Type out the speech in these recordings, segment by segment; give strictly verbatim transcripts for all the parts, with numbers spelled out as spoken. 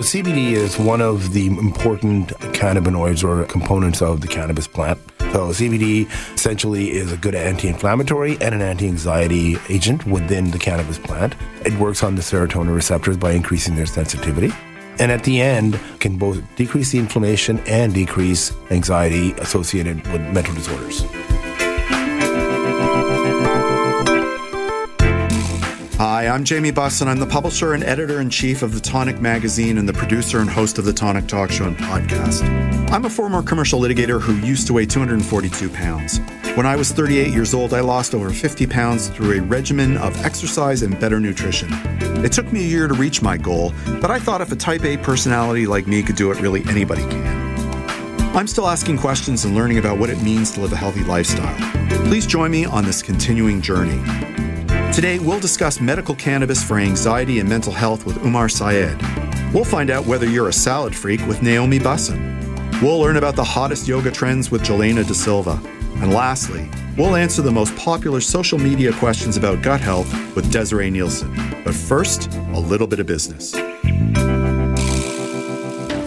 C B D is one of the important cannabinoids or components of the cannabis plant. So C B D essentially is a good anti-inflammatory and an anti-anxiety agent within the cannabis plant. It works on the serotonin receptors by increasing their sensitivity. And at the end, can both decrease the inflammation and decrease anxiety associated with mental disorders. Hi, I'm Jamie Buss, and I'm the publisher and editor-in-chief of The Tonic magazine and the producer and host of The Tonic Talk Show and podcast. I'm a former commercial litigator who used to weigh two hundred forty-two pounds. When I was thirty-eight years old, I lost over fifty pounds through a regimen of exercise and better nutrition. It took me a year to reach my goal, but I thought if a type A personality like me could do it, really anybody can. I'm still asking questions and learning about what it means to live a healthy lifestyle. Please join me on this continuing journey. Today, we'll discuss medical cannabis for anxiety and mental health with Umar Syed. We'll find out whether you're a salad freak with Naomi Bussin. We'll learn about the hottest yoga trends with Jelena De Silva. And lastly, we'll answer the most popular social media questions about gut health with Desiree Nielsen. But first, a little bit of business.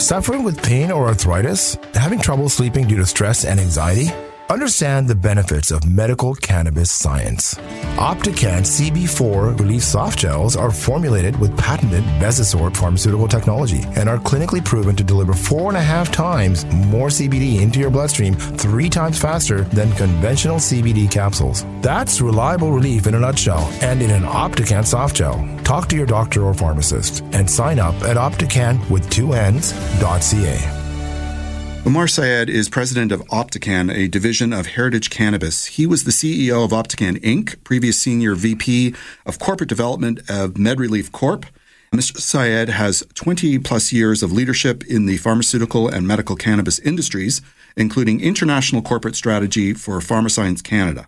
Suffering with pain or arthritis? Having trouble sleeping due to stress and anxiety? Understand the benefits of medical cannabis science. Opticann C B four relief soft gels are formulated with patented Bezosorb pharmaceutical technology and are clinically proven to deliver four and a half times more C B D into your bloodstream three times faster than conventional C B D capsules. That's reliable relief in a nutshell and in an Opticann soft gel. Talk to your doctor or pharmacist and sign up at Opticann with two N's dot C A. Umar Syed is president of Opticann, a division of Heritage Cannabis. He was the C E O of Opticann Incorporated, previous senior V P of corporate development of MedRelief Corp. Mister Syed has twenty plus years of leadership in the pharmaceutical and medical cannabis industries, including international corporate strategy for PharmaScience Canada.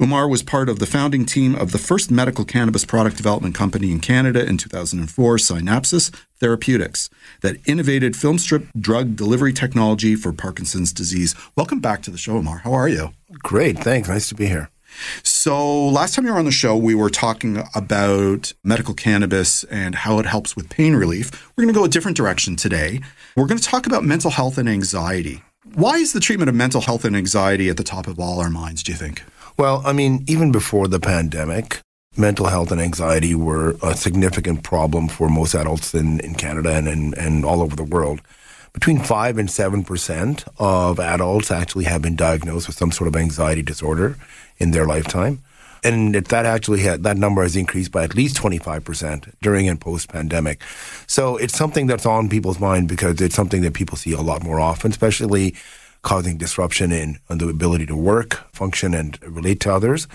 Umar was part of the founding team of the first medical cannabis product development company in Canada in two thousand four, Synapsis Therapeutics, that innovated film strip drug delivery technology for Parkinson's disease. Welcome back to the show, Umar. How are you? Great. Thanks. Nice to be here. So last time you were on the show, we were talking about medical cannabis and how it helps with pain relief. We're going to go a different direction today. We're going to talk about mental health and anxiety. Why is the treatment of mental health and anxiety at the top of all our minds, do you think? Well, I mean, even before the pandemic, mental health and anxiety were a significant problem for most adults in, in Canada and, and, and all over the world. Between five and seven percent of adults actually have been diagnosed with some sort of anxiety disorder in their lifetime. And that actually had, that number has increased by at least twenty-five percent during and post-pandemic. So it's something that's on people's mind because it's something that people see a lot more often, especially causing disruption in the ability to work, function, and relate to others,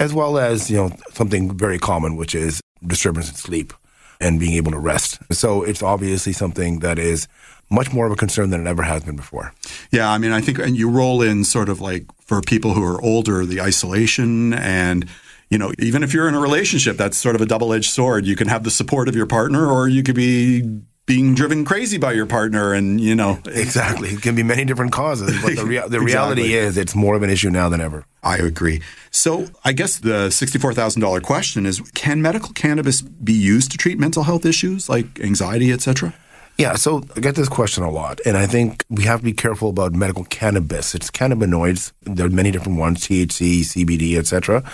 as well as, you know, something very common, which is disturbance in sleep and being able to rest. So it's obviously something that is much more of a concern than it ever has been before. Yeah, I mean, I think, and you roll in sort of like, for people who are older, the isolation and, you know, even if you're in a relationship, that's sort of a double-edged sword. You can have the support of your partner, or you could be being driven crazy by your partner and, you know. Exactly. It can be many different causes, but the, rea- the exactly. reality is it's more of an issue now than ever. I agree. So I guess the sixty-four thousand dollars question is, can medical cannabis be used to treat mental health issues like anxiety, et cetera? Yeah, so I get this question a lot, and I think we have to be careful about medical cannabis. It's cannabinoids. There are many different ones, T H C, C B D, et cetera.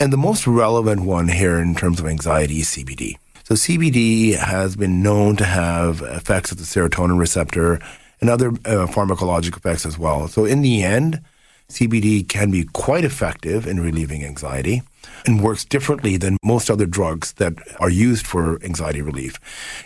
And the most relevant one here in terms of anxiety is C B D. So C B D has been known to have effects at the serotonin receptor and other uh, pharmacologic effects as well. So in the end, C B D can be quite effective in relieving anxiety and works differently than most other drugs that are used for anxiety relief.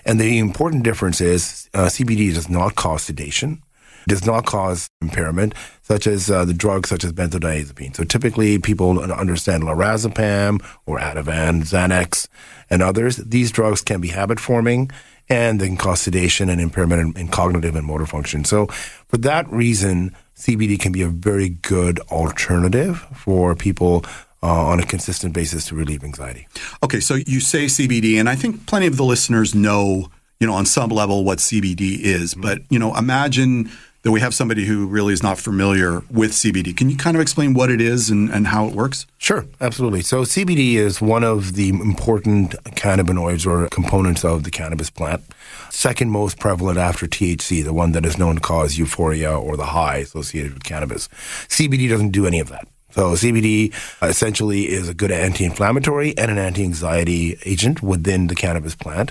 And the important difference is uh, C B D does not cause sedation, does not cause impairment, such as uh, the drugs such as benzodiazepines. So typically people understand lorazepam or Ativan, Xanax, and others. These drugs can be habit-forming, and they can cause sedation and impairment in, in cognitive and motor function. So for that reason, C B D can be a very good alternative for people uh, on a consistent basis to relieve anxiety. Okay, so you say C B D, and I think plenty of the listeners know, you know, on some level what C B D is. Mm-hmm. But, you know, imagine that we have somebody who really is not familiar with C B D. Can you kind of explain what it is and, and how it works? Sure, absolutely. So C B D is one of the important cannabinoids or components of the cannabis plant, second most prevalent after T H C, the one that is known to cause euphoria or the high associated with cannabis. C B D doesn't do any of that. So C B D essentially is a good anti-inflammatory and an anti-anxiety agent within the cannabis plant.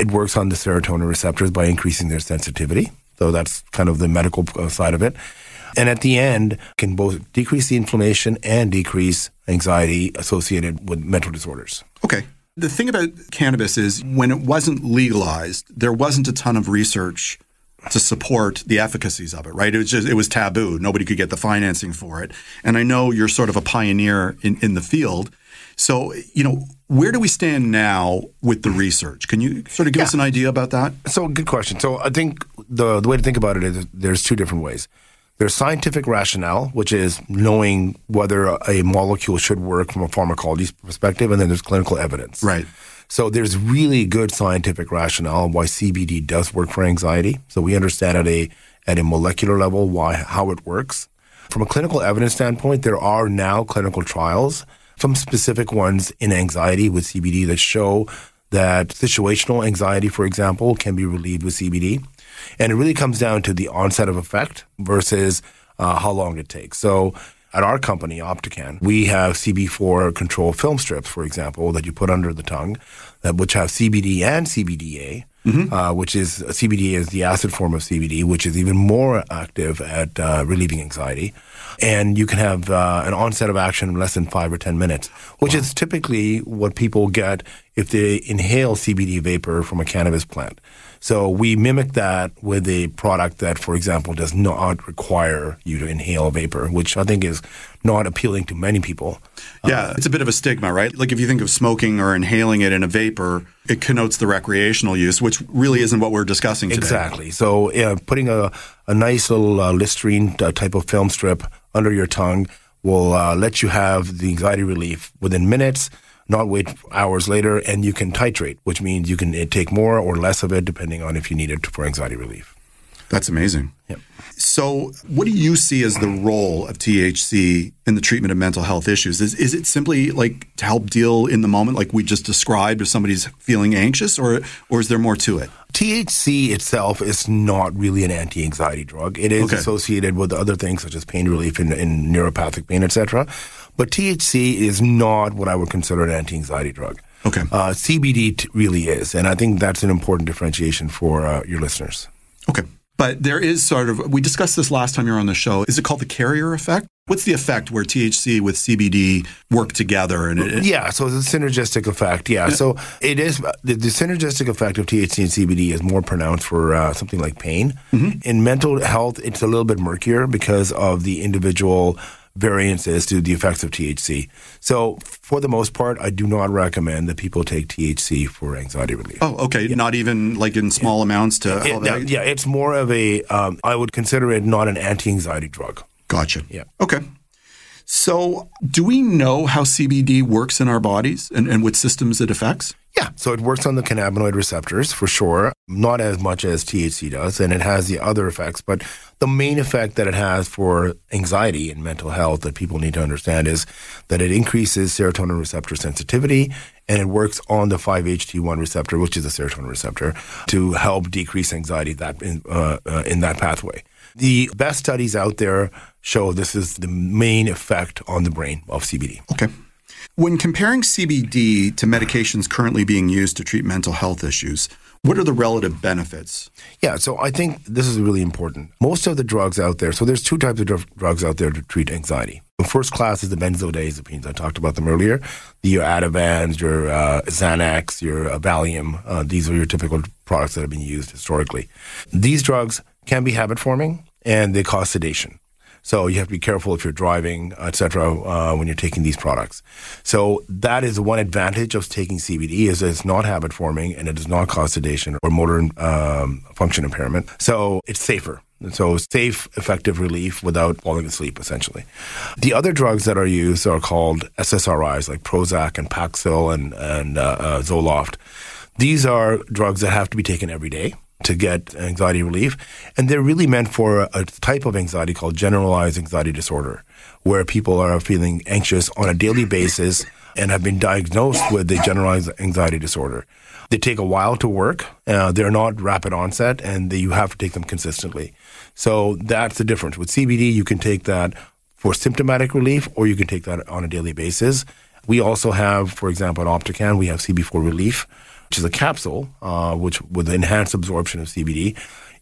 It works on the serotonin receptors by increasing their sensitivity. So that's kind of the medical side of it. And at the end, can both decrease the inflammation and decrease anxiety associated with mental disorders. Okay. The thing about cannabis is when it wasn't legalized, there wasn't a ton of research to support the efficacies of it, right? It was just, it was taboo. Nobody could get the financing for it. And I know you're sort of a pioneer in, in the field. So, you know, where do we stand now with the research? Can you sort of give yeah. us an idea about that? So, good question. So I think the, the way to think about it is there's two different ways. There's scientific rationale, which is knowing whether a molecule should work from a pharmacology perspective, and then there's clinical evidence. Right. So there's really good scientific rationale why C B D does work for anxiety. So we understand at a at a molecular level why how it works. From a clinical evidence standpoint, there are now clinical trials, some specific ones in anxiety with C B D that show that situational anxiety, for example, can be relieved with C B D. And it really comes down to the onset of effect versus uh, how long it takes. So at our company, Opticann, we have C B four control film strips, for example, that you put under the tongue, that which have C B D and C B D A, mm-hmm. uh, which is C B D A is the acid form of C B D, which is even more active at uh, relieving anxiety. And you can have uh, an onset of action in less than five or ten minutes, which wow. is typically what people get if they inhale C B D vapor from a cannabis plant. So we mimic that with a product that, for example, does not require you to inhale vapor, which I think is not appealing to many people. Yeah, uh, it's a bit of a stigma, right? Like if you think of smoking or inhaling it in a vapor, it connotes the recreational use, which really isn't what we're discussing today. Exactly. So yeah, putting a, a nice little uh, Listerine type of film strip under your tongue will uh, let you have the anxiety relief within minutes, not wait hours later, and you can titrate, which means you can take more or less of it depending on if you need it for anxiety relief. That's amazing. Yep. So what do you see as the role of T H C in the treatment of mental health issues? Is is it simply like to help deal in the moment like we just described if somebody's feeling anxious, or or is there more to it? T H C itself is not really an anti-anxiety drug. It is okay. associated with other things such as pain relief and, and neuropathic pain, et cetera. But T H C is not what I would consider an anti-anxiety drug. Okay. Uh, C B D t- really is, and I think that's an important differentiation for uh, your listeners. Okay. But there is sort of, we discussed this last time you were on the show, is it called the carrier effect? What's the effect where T H C with C B D work together? And it, it, Yeah, so it's a synergistic effect, yeah. yeah. So it is, the, the synergistic effect of T H C and C B D is more pronounced for uh, something like pain. Mm-hmm. In mental health, it's a little bit murkier because of the individual variances to the effects of T H C. So for the most part, I do not recommend that people take T H C for anxiety relief. Oh, okay. Yeah. Not even like in small yeah. amounts to... It, that. Yeah, it's more of a, um, I would consider it not an anti-anxiety drug. Gotcha. Yeah. Okay. So do we know how C B D works in our bodies and, and what systems it affects? Yeah. So it works on the cannabinoid receptors for sure, not as much as T H C does, and it has the other effects. But the main effect that it has for anxiety and mental health that people need to understand is that it increases serotonin receptor sensitivity, and it works on the five H T one receptor, which is a serotonin receptor, to help decrease anxiety that in, uh, uh, in that pathway. The best studies out there show this is the main effect on the brain of C B D. Okay. When comparing C B D to medications currently being used to treat mental health issues, what are the relative benefits? Yeah, so I think this is really important. Most of the drugs out there, so there's two types of dr- drugs out there to treat anxiety. The first class is the benzodiazepines. I talked about them earlier. The, your Ativans, your uh, Xanax, your uh, Valium, uh, these are your typical products that have been used historically. These drugs can be habit-forming, and they cause sedation. So you have to be careful if you're driving, et cetera, uh, when you're taking these products. So that is one advantage of taking C B D is that it's not habit forming and it does not cause sedation or motor um, function impairment. So it's safer. And so safe, effective relief without falling asleep, essentially. The other drugs that are used are called S S R Is, like Prozac and Paxil and, and uh, uh, Zoloft. These are drugs that have to be taken every day to get anxiety relief. And they're really meant for a type of anxiety called generalized anxiety disorder, where people are feeling anxious on a daily basis and have been diagnosed with the generalized anxiety disorder. They take a while to work. Uh, they're not rapid onset, and they, you have to take them consistently. So that's the difference. With C B D, you can take that for symptomatic relief, or you can take that on a daily basis. We also have, for example, at Opticann, we have C B four Relief, which is a capsule, uh, which with enhanced absorption of C B D.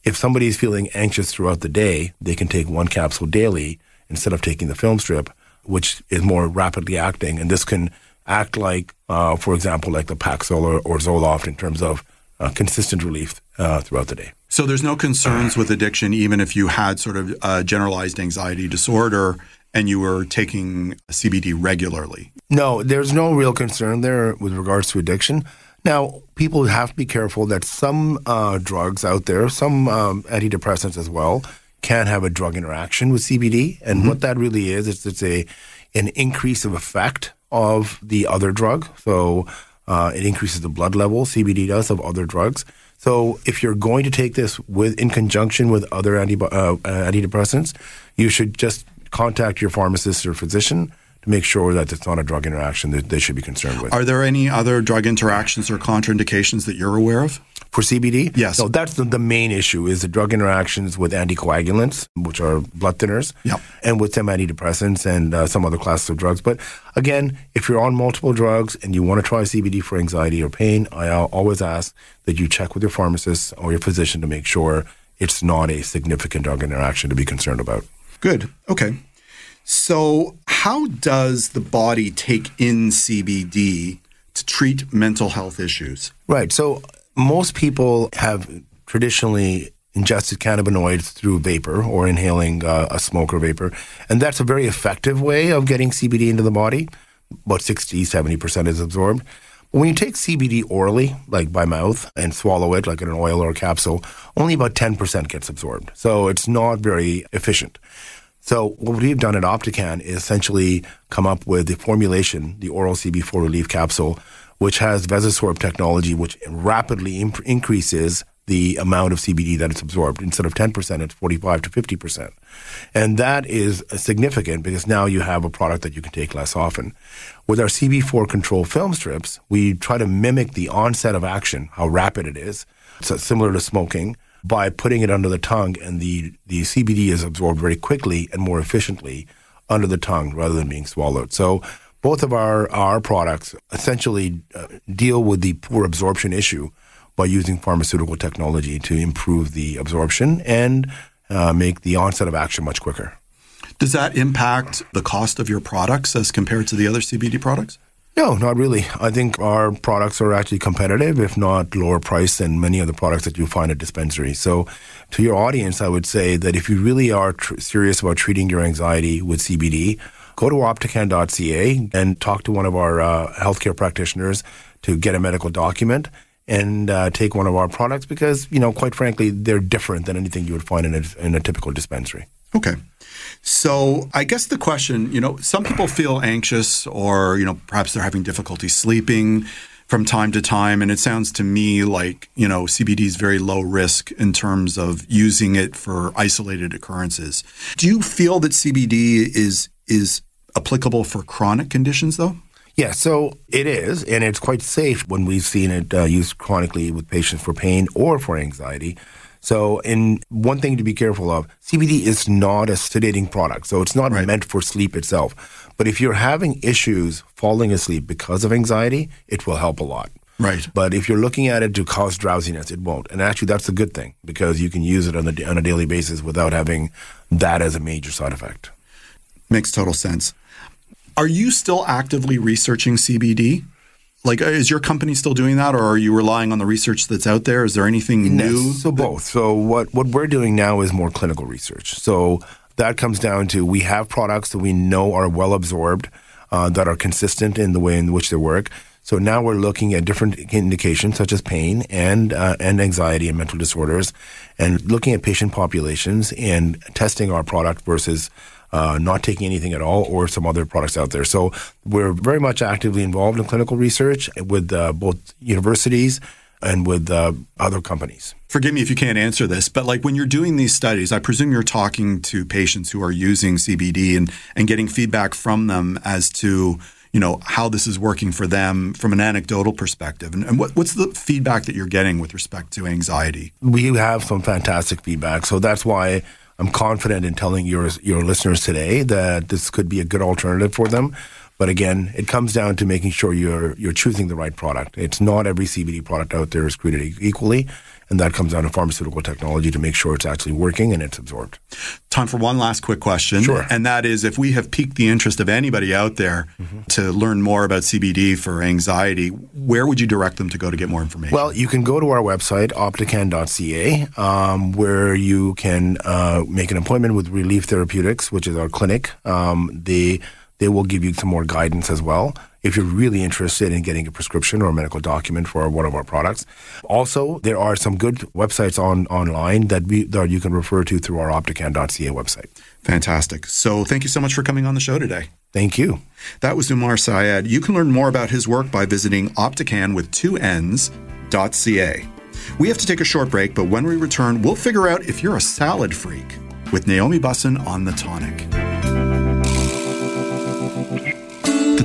If somebody is feeling anxious throughout the day, they can take one capsule daily instead of taking the film strip, which is more rapidly acting. And this can act like, uh, for example, like the Paxil or, or Zoloft in terms of uh, consistent relief uh, throughout the day. So there's no concerns with addiction, even if you had sort of uh, generalized anxiety disorder and you were taking C B D regularly? No, there's no real concern there with regards to addiction. Now, people have to be careful that some uh, drugs out there, some um, antidepressants as well, can have a drug interaction with C B D. And mm-hmm. what that really is, it's, it's a an increase of effect of the other drug. So uh, it increases the blood level, C B D does, of other drugs. So if you're going to take this with in conjunction with other anti, uh, antidepressants, you should just contact your pharmacist or physician to make sure that it's not a drug interaction that they should be concerned with. Are there any other drug interactions or contraindications that you're aware of? For C B D? Yes. No, that's the, the main issue is the drug interactions with anticoagulants, which are blood thinners, yep. and with some antidepressants and uh, some other classes of drugs. But again, if you're on multiple drugs and you want to try C B D for anxiety or pain, I always ask that you check with your pharmacist or your physician to make sure it's not a significant drug interaction to be concerned about. Good. Okay. So how does the body take in C B D to treat mental health issues? Right. So most people have traditionally ingested cannabinoids through vapor or inhaling uh, a smoke or vapor. And that's a very effective way of getting C B D into the body. About sixty, seventy percent is absorbed. But when you take C B D orally, like by mouth, and swallow it like in an oil or a capsule, only about ten percent gets absorbed. So it's not very efficient. So what we've done at Opticann is essentially come up with the formulation, the oral C B four Relief capsule, which has Bezosorb technology, which rapidly imp- increases the amount of C B D that it's absorbed. Instead of ten percent, it's forty-five to fifty percent. And that is significant because now you have a product that you can take less often. With our C B four control film strips, we try to mimic the onset of action, how rapid it is. So similar to smoking, by putting it under the tongue, and the, the C B D is absorbed very quickly and more efficiently under the tongue rather than being swallowed. So both of our, our products essentially deal with the poor absorption issue by using pharmaceutical technology to improve the absorption and uh, make the onset of action much quicker. Does that impact the cost of your products as compared to the other C B D products? No, not really. I think our products are actually competitive, if not lower price than many of the products that you find at dispensaries. So to your audience, I would say that if you really are tr- serious about treating your anxiety with C B D, go to opticann dot c a and talk to one of our uh, healthcare practitioners to get a medical document and uh, take one of our products because, you know, quite frankly, they're different than anything you would find in a, in a typical dispensary. Okay. So I guess the question, you know, some people feel anxious or, you know, perhaps they're having difficulty sleeping from time to time. And it sounds to me like, you know, C B D is very low risk in terms of using it for isolated occurrences. Do you feel that C B D is is applicable for chronic conditions, though? Yeah, so it is, and it's quite safe when we've seen it uh, used chronically with patients for pain or for anxiety. So in one thing to be careful of, C B D is not a sedating product, so it's not right. meant for sleep itself. But if you're having issues falling asleep because of anxiety, it will help a lot. Right. But if you're looking at it to cause drowsiness, it won't. And actually, that's a good thing because you can use it on a, on a daily basis without having that as a major side effect. Makes total sense. Are you still actively researching C B D? Like, is your company still doing that, or are you relying on the research that's out there? Is there anything new? Yes, so both. So what, what we're doing now is more clinical research. So that comes down to we have products that we know are well absorbed, uh, that are consistent in the way in which they work. So now we're looking at different indications such as pain and uh, and anxiety and mental disorders, and looking at patient populations and testing our product versus uh, not taking anything at all or some other products out there. So we're very much actively involved in clinical research with uh, both universities and with uh, other companies. Forgive me if you can't answer this, but like when you're doing these studies, I presume you're talking to patients who are using C B D and, and getting feedback from them as to, you know, how this is working for them from an anecdotal perspective. And, and what, what's the feedback that you're getting with respect to anxiety? We have some fantastic feedback. So that's why I'm confident in telling your your listeners today that this could be a good alternative for them. But again, it comes down to making sure you're you're choosing the right product. It's not every C B D product out there is created equally, and that comes down to pharmaceutical technology to make sure it's actually working and it's absorbed. Time for one last quick question. Sure. And that is, if we have piqued the interest of anybody out there mm-hmm. to learn more about C B D for anxiety, where would you direct them to go to get more information? Well, you can go to our website, opticann dot c a, um, where you can uh, make an appointment with Relief Therapeutics, which is our clinic. Um, they They will give you some more guidance as well if you're really interested in getting a prescription or a medical document for one of our products. Also, there are some good websites on online that, we, that you can refer to through our opticann dot c a website. Fantastic. So thank you so much for coming on the show today. Thank you. That was Zoomer Syed. You can learn more about his work by visiting Opticann with two N's, .ca. We have to take a short break, but when we return, we'll figure out if you're a salad freak with Naomi Bussin on The Tonic. The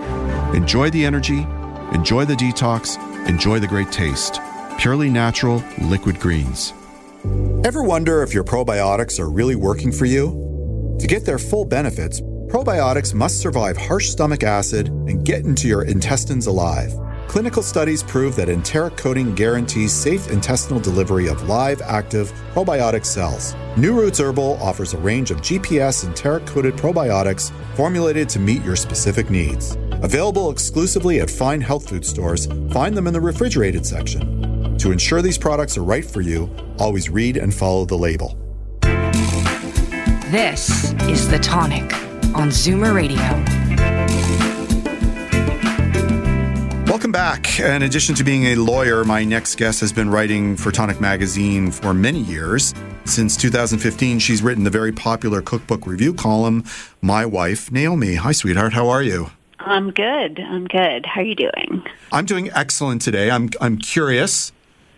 Enjoy the energy, enjoy the detox, enjoy the great taste. Purely Natural Liquid Greens. Ever wonder if your probiotics are really working for you? To get their full benefits, probiotics must survive harsh stomach acid and get into your intestines alive. Clinical studies prove that enteric coating guarantees safe intestinal delivery of live, active probiotic cells. New Roots Herbal offers a range of G P S enteric-coated probiotics formulated to meet your specific needs. Available exclusively at fine health food stores, find them in the refrigerated section. To ensure these products are right for you, always read and follow the label. This is The Tonic on Zoomer Radio. Welcome back. In addition to being a lawyer, my next guest has been writing for Tonic Magazine for many years. Since two thousand fifteen, she's written the very popular cookbook review column, My Wife, Naomi. Hi, sweetheart. How are you? I'm good. I'm good. How are you doing? I'm doing excellent today. I'm I'm curious.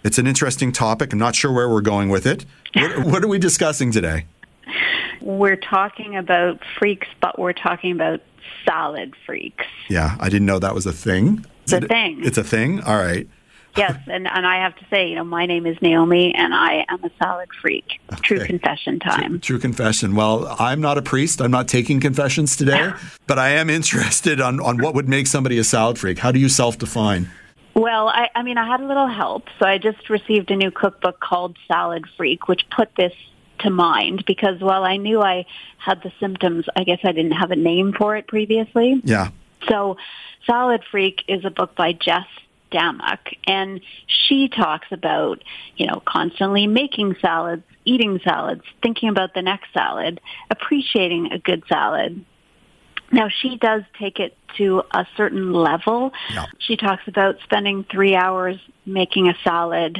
It's an interesting topic. I'm not sure where we're going with it. What, what are we discussing today? We're talking about freaks, but we're talking about salad freaks. Yeah, I didn't know that was a thing. It's a thing. It's a thing? All right. Yes, and, and I have to say, you know, my name is Naomi, and I am a salad freak. Okay. True confession time. True, true confession. Well, I'm not a priest. I'm not taking confessions today, but I am interested on, on what would make somebody a salad freak. How do you self-define? Well, I, I mean, I had a little help, so I just received a new cookbook called Salad Freak, which put this to mind, because while I knew I had the symptoms, I guess I didn't have a name for it previously. Yeah. So Salad Freak is a book by Jess Damuck, and she talks about, you know, constantly making salads, eating salads, thinking about the next salad, appreciating a good salad. Now, she does take it to a certain level. Yeah. She talks about spending three hours making a salad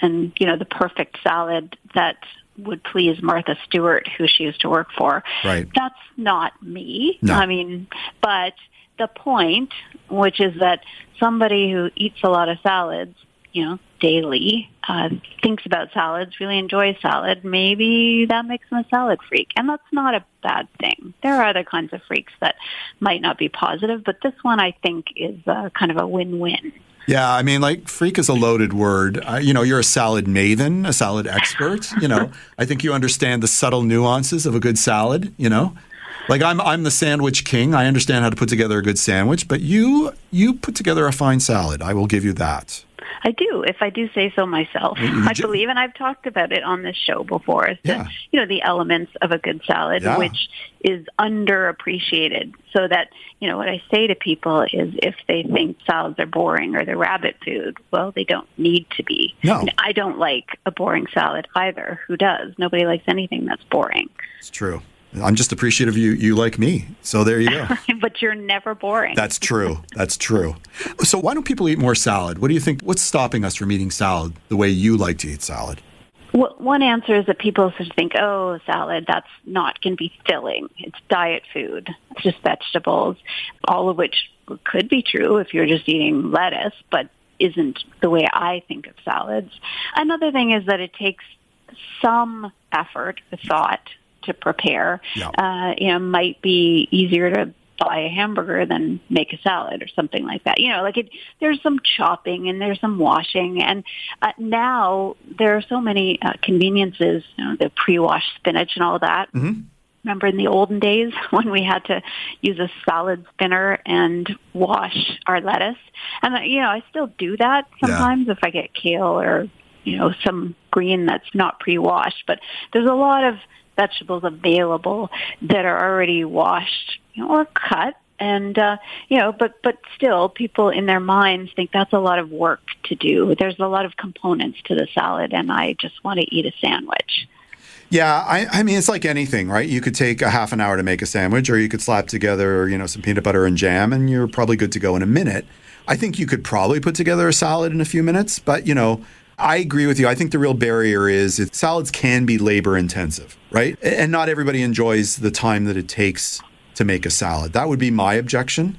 and, you know, the perfect salad that would please Martha Stewart, who she used to work for. Right. That's not me. No. I mean, but the point, which is that somebody who eats a lot of salads, you know, daily, uh, thinks about salads, really enjoys salad, maybe that makes them a salad freak. And that's not a bad thing. There are other kinds of freaks that might not be positive, but this one I think is uh, kind of a win-win. Yeah, I mean, like, freak is a loaded word. Uh, you know, you're a salad maven, a salad expert. You know, I think you understand the subtle nuances of a good salad, you know. Like, I'm I'm the sandwich king. I understand how to put together a good sandwich, but you you put together a fine salad. I will give you that. I do, if I do say so myself. I believe, and I've talked about it on this show before, so, yeah. you know, the elements of a good salad, yeah. which is underappreciated. So that, you know, what I say to people is if they think salads are boring or they're rabbit food, well, they don't need to be. No. And I don't like a boring salad either. Who does? Nobody likes anything that's boring. It's true. I'm just appreciative you you like me. So there you go. But you're never boring. That's true. That's true. So why don't people eat more salad? What do you think? What's stopping us from eating salad the way you like to eat salad? Well, one answer is that people sort of think, oh, salad, that's not going to be filling. It's diet food. It's just vegetables, all of which could be true if you're just eating lettuce, but isn't the way I think of salads. Another thing is that it takes some effort, thought, to prepare. Yeah. Uh, you know, might be easier to buy a hamburger than make a salad or something like that. You know, like it, there's some chopping and there's some washing. And uh, now there are so many uh, conveniences, you know, the pre-washed spinach and all that. Mm-hmm. Remember in the olden days when we had to use a salad spinner and wash our lettuce? And, you know, I still do that sometimes yeah. if I get kale or, you know, some green that's not pre-washed. But there's a lot of vegetables available that are already washed, you know, or cut, and uh, you know, but but still, people in their minds think that's a lot of work to do. There's a lot of components to the salad, and I just want to eat a sandwich. Yeah, I, I mean, it's like anything, right? You could take a half an hour to make a sandwich, or you could slap together, you know, some peanut butter and jam, and you're probably good to go in a minute. I think you could probably put together a salad in a few minutes, but you know. I agree with you. I think the real barrier is it, salads can be labor intensive, right? And not everybody enjoys the time that it takes to make a salad. That would be my objection.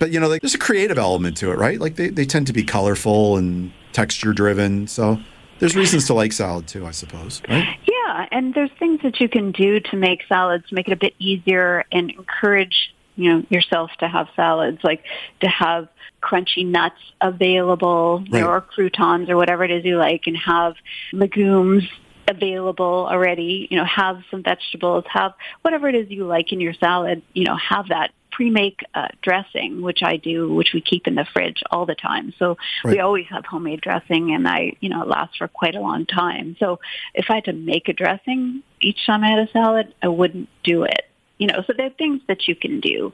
But, you know, like, there's a creative element to it, right? Like they, they tend to be colorful and texture driven. So there's reasons to like salad too, I suppose, right? Yeah. And there's things that you can do to make salads, make it a bit easier and encourage, you know, yourself to have salads, like to have crunchy nuts available, right. or croutons or whatever it is you like, and have legumes available already, you know, have some vegetables, have whatever it is you like in your salad, you know, have that. Pre-make uh, dressing, which I do, which we keep in the fridge all the time. So right. we always have homemade dressing, and I, you know, it lasts for quite a long time. So if I had to make a dressing each time I had a salad, I wouldn't do it. You know, so there are things that you can do.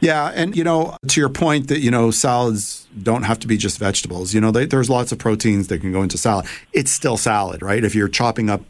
Yeah. And, you know, to your point that, you know, salads don't have to be just vegetables. You know, they, there's lots of proteins that can go into salad. It's still salad, right? If you're chopping up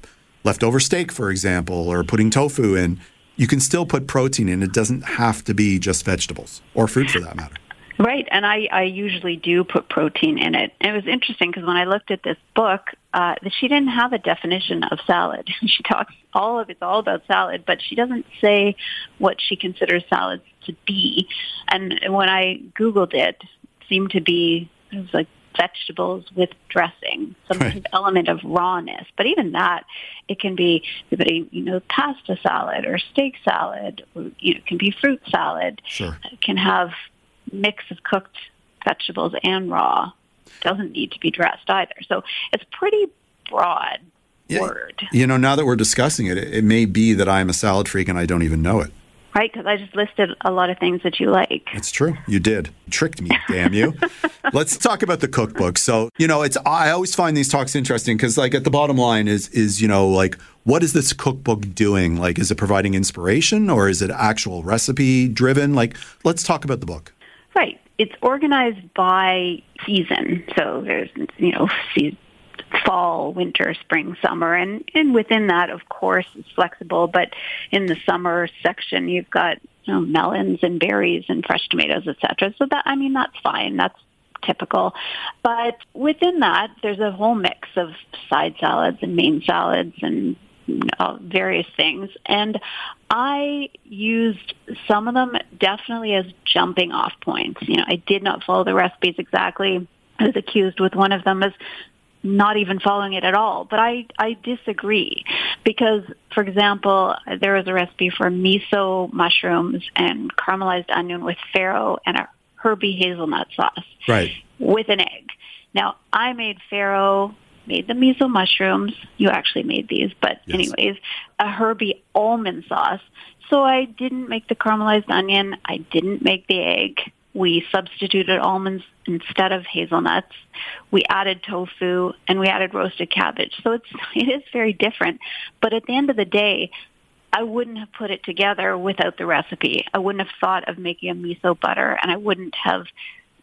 leftover steak, for example, or putting tofu in, you can still put protein in. It doesn't have to be just vegetables or fruit for that matter. Right. And I, I usually do put protein in it. And it was interesting because when I looked at this book, uh, she didn't have a definition of salad. She talks all of it's all about salad, but she doesn't say what she considers salads to be. And when I Googled it, it seemed to be, it was like vegetables with dressing, some right. kind of element of rawness. But even that, it can be, you know, pasta salad or steak salad, or, you know, it can be fruit salad. Sure. It can have mix of cooked vegetables and raw. Doesn't need to be dressed either. So it's pretty broad yeah. word. You know, now that we're discussing it, it may be that I'm a salad freak and I don't even know it. Right, because I just listed a lot of things that you like. That's true. You did. You tricked me, damn you. Let's talk about the cookbook. So, you know, it's I always find these talks interesting because, like, at the bottom line is, is, you know, like, what is this cookbook doing? Like, is it providing inspiration or is it actual recipe driven? Like, let's talk about the book. Right. It's organized by season. So there's, you know, season. Fall, winter, spring, summer, and, and within that, of course, it's flexible, but in the summer section, you've got, you know, melons and berries and fresh tomatoes, et cetera. So that, I mean, that's fine. That's typical. But within that, there's a whole mix of side salads and main salads and uh, various things. And I used some of them definitely as jumping off points. You know, I did not follow the recipes exactly. I was accused with one of them as not even following it at all. But I, I disagree because, for example, there was a recipe for miso mushrooms and caramelized onion with farro and a herby hazelnut sauce right. with an egg. Now, I made farro, made the miso mushrooms. You actually made these, but yes. anyways, a herby almond sauce. So I didn't make the caramelized onion. I didn't make the egg. We substituted almonds instead of hazelnuts. We added tofu, and we added roasted cabbage. So it's, it is very different. But at the end of the day, I wouldn't have put it together without the recipe. I wouldn't have thought of making a miso butter, and I wouldn't have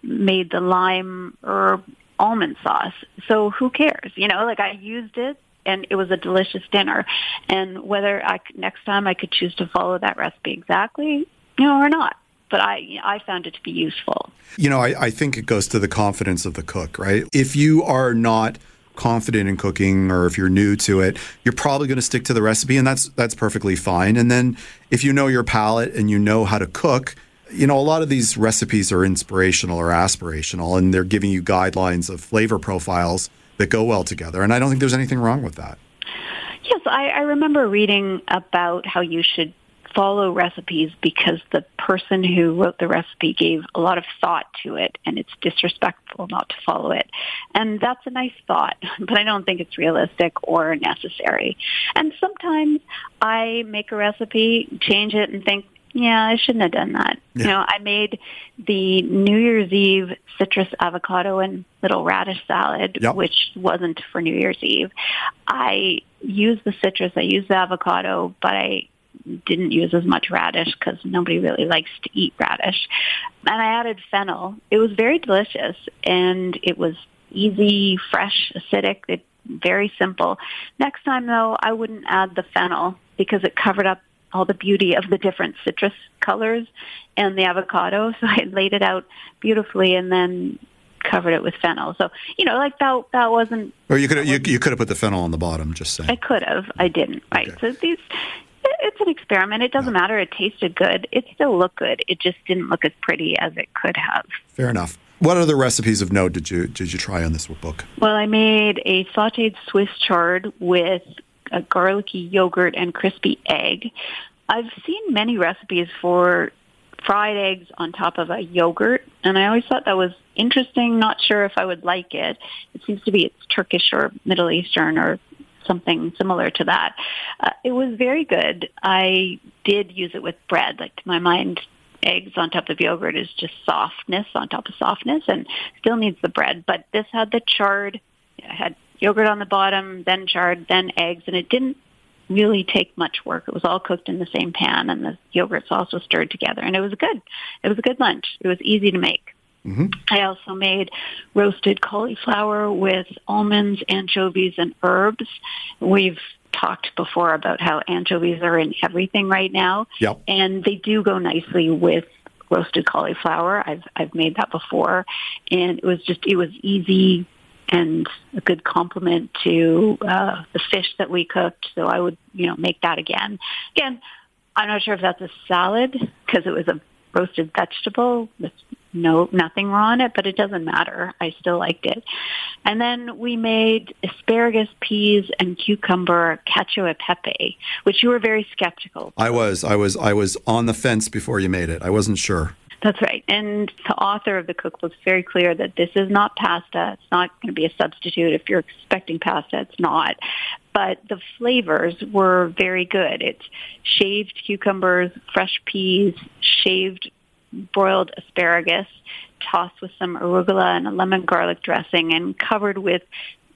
made the lime or almond sauce. So who cares? You know, like I used it, and it was a delicious dinner. And whether I next time I could choose to follow that recipe exactly, you know, or not. But I I found it to be useful. You know, I, I think it goes to the confidence of the cook, right? If you are not confident in cooking or if you're new to it, you're probably going to stick to the recipe, and that's that's perfectly fine. And then if you know your palate and you know how to cook, you know, a lot of these recipes are inspirational or aspirational, and they're giving you guidelines of flavor profiles that go well together. And I don't think there's anything wrong with that. Yes, I, I remember reading about how you should follow recipes because the person who wrote the recipe gave a lot of thought to it, and it's disrespectful not to follow it. And that's a nice thought, but I don't think it's realistic or necessary. And sometimes I make a recipe, change it, and think, yeah, I shouldn't have done that. Yeah. You know, I made the New Year's Eve citrus avocado and little radish salad, yep. which wasn't for New Year's Eve. I used the citrus, I used the avocado, but I didn't use as much radish because nobody really likes to eat radish. And I added fennel. It was very delicious, and it was easy, fresh, acidic, it, very simple. Next time, though, I wouldn't add the fennel because it covered up all the beauty of the different citrus colors and the avocado. So I laid it out beautifully and then covered it with fennel. So, you know, like that that wasn't... Or you could have, you, you could have put the fennel on the bottom, just saying. I could have. I didn't. Right. Okay. So these... It's an experiment. It doesn't yeah. matter. It tasted good. It still looked good. It just didn't look as pretty as it could have. Fair enough. What other recipes of note did you did you try on this book? Well, I made a sautéed Swiss chard with a garlicky yogurt and crispy egg. I've seen many recipes for fried eggs on top of a yogurt, and I always thought that was interesting. Not sure if I would like it. It seems to be it's Turkish or Middle Eastern or something similar to that. Uh, it was very good. I did use it with bread. Like, to my mind, eggs on top of yogurt is just softness on top of softness and still needs the bread. But this had the chard. It had yogurt on the bottom, then chard, then eggs, and it didn't really take much work. It was all cooked in the same pan, and the yogurt sauce was stirred together, and it was good. It was a good lunch. It was easy to make. Mm-hmm. I also made roasted cauliflower with almonds, anchovies, and herbs. We've talked before about how anchovies are in everything right now, yep. and they do go nicely with roasted cauliflower. I've I've made that before, and it was just it was easy and a good complement to uh, the fish that we cooked. So I would you know make that again. Again, I'm not sure if that's a salad because it was a roasted vegetable with no, nothing raw on it, but it doesn't matter. I still liked it. And then we made asparagus, peas, and cucumber cacio e pepe, which you were very skeptical. I was. I was I was on the fence before you made it. I wasn't sure. That's right. And the author of the cookbook is very clear that this is not pasta. It's not going to be a substitute. If you're expecting pasta, it's not. But the flavors were very good. It's shaved cucumbers, fresh peas, shaved broiled asparagus, tossed with some arugula and a lemon garlic dressing, and covered with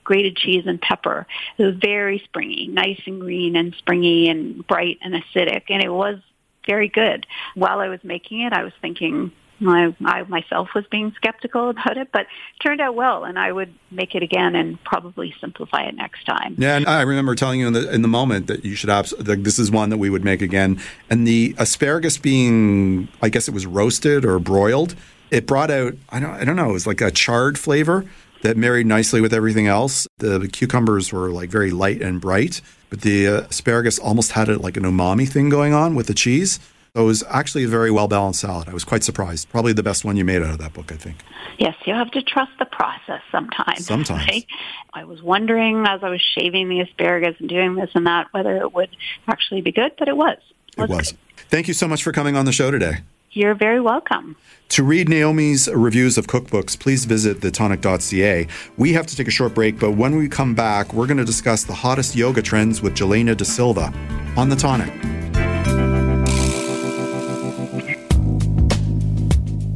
grated cheese and pepper. It was very springy, nice and green and springy and bright and acidic, and it was very good. While I was making it, I was thinking, I, I myself was being skeptical about it, but it turned out well, and I would make it again and probably simplify it next time. Yeah, and I remember telling you in the in the moment that you should abs- that this is one that we would make again. And the asparagus being, I guess it was roasted or broiled, it brought out, I don't I don't know, it was like a charred flavor that married nicely with everything else. The, the cucumbers were like very light and bright, but the uh, asparagus almost had it like an umami thing going on with the cheese. It was actually a very well-balanced salad. I was quite surprised. Probably the best one you made out of that book, I think. Yes, you have to trust the process sometimes. Sometimes. Right? I was wondering as I was shaving the asparagus and doing this and that whether it would actually be good, but it was. It was. It was. Thank you so much for coming on the show today. You're very welcome. To read Naomi's reviews of cookbooks, please visit the tonic dot c a. We have to take a short break, but when we come back, we're going to discuss the hottest yoga trends with Jelena Da Silva on The Tonic.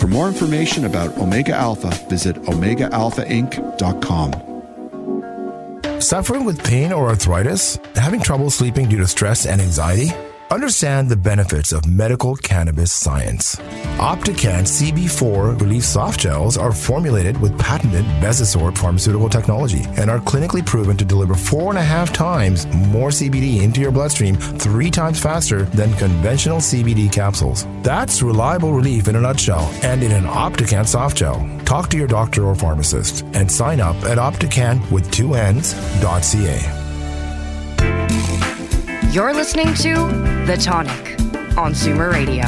For more information about Omega Alpha, visit omega alpha inc dot com. Suffering with pain or arthritis? Having trouble sleeping due to stress and anxiety? Understand the benefits of medical cannabis science. Opticann C B four Relief Soft Gels are formulated with patented Bezosorb pharmaceutical technology and are clinically proven to deliver four and a half times more C B D into your bloodstream three times faster than conventional C B D capsules. That's reliable relief in a nutshell and in an Opticann soft gel. Talk to your doctor or pharmacist and sign up at Opticann with two N's dot C A. You're listening to The Tonic on Zoomer Radio.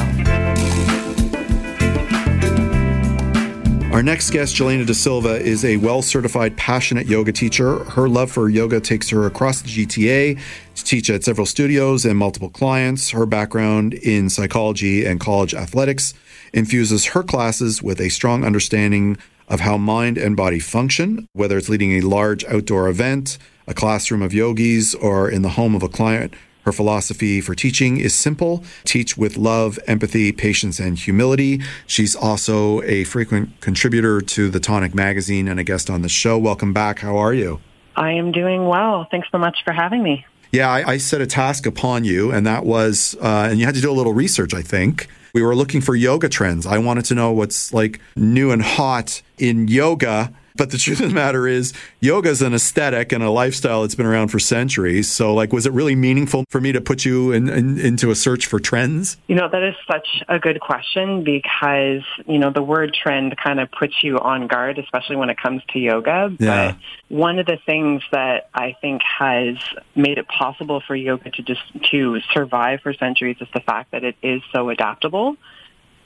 Our next guest, Jelena Da Silva, is a well-certified, passionate yoga teacher. Her love for yoga takes her across the G T A to teach at several studios and multiple clients. Her background in psychology and college athletics infuses her classes with a strong understanding of how mind and body function, whether it's leading a large outdoor event, a classroom of yogis, or in the home of a client. Her philosophy for teaching is simple: teach with love, empathy, patience, and humility. She's also a frequent contributor to The Tonic magazine and a guest on the show. Welcome back. How are you? I am doing well. Thanks so much for having me. Yeah, I, I set a task upon you, and that was, uh, and you had to do a little research, I think. We were looking for yoga trends. I wanted to know what's like new and hot in yoga. But the truth of the matter is, yoga is an aesthetic and a lifestyle that's been around for centuries. So, like, was it really meaningful for me to put you in, in, into a search for trends? You know, that is such a good question because, you know, the word trend kind of puts you on guard, especially when it comes to yoga. Yeah. But one of the things that I think has made it possible for yoga to just to survive for centuries is the fact that it is so adaptable.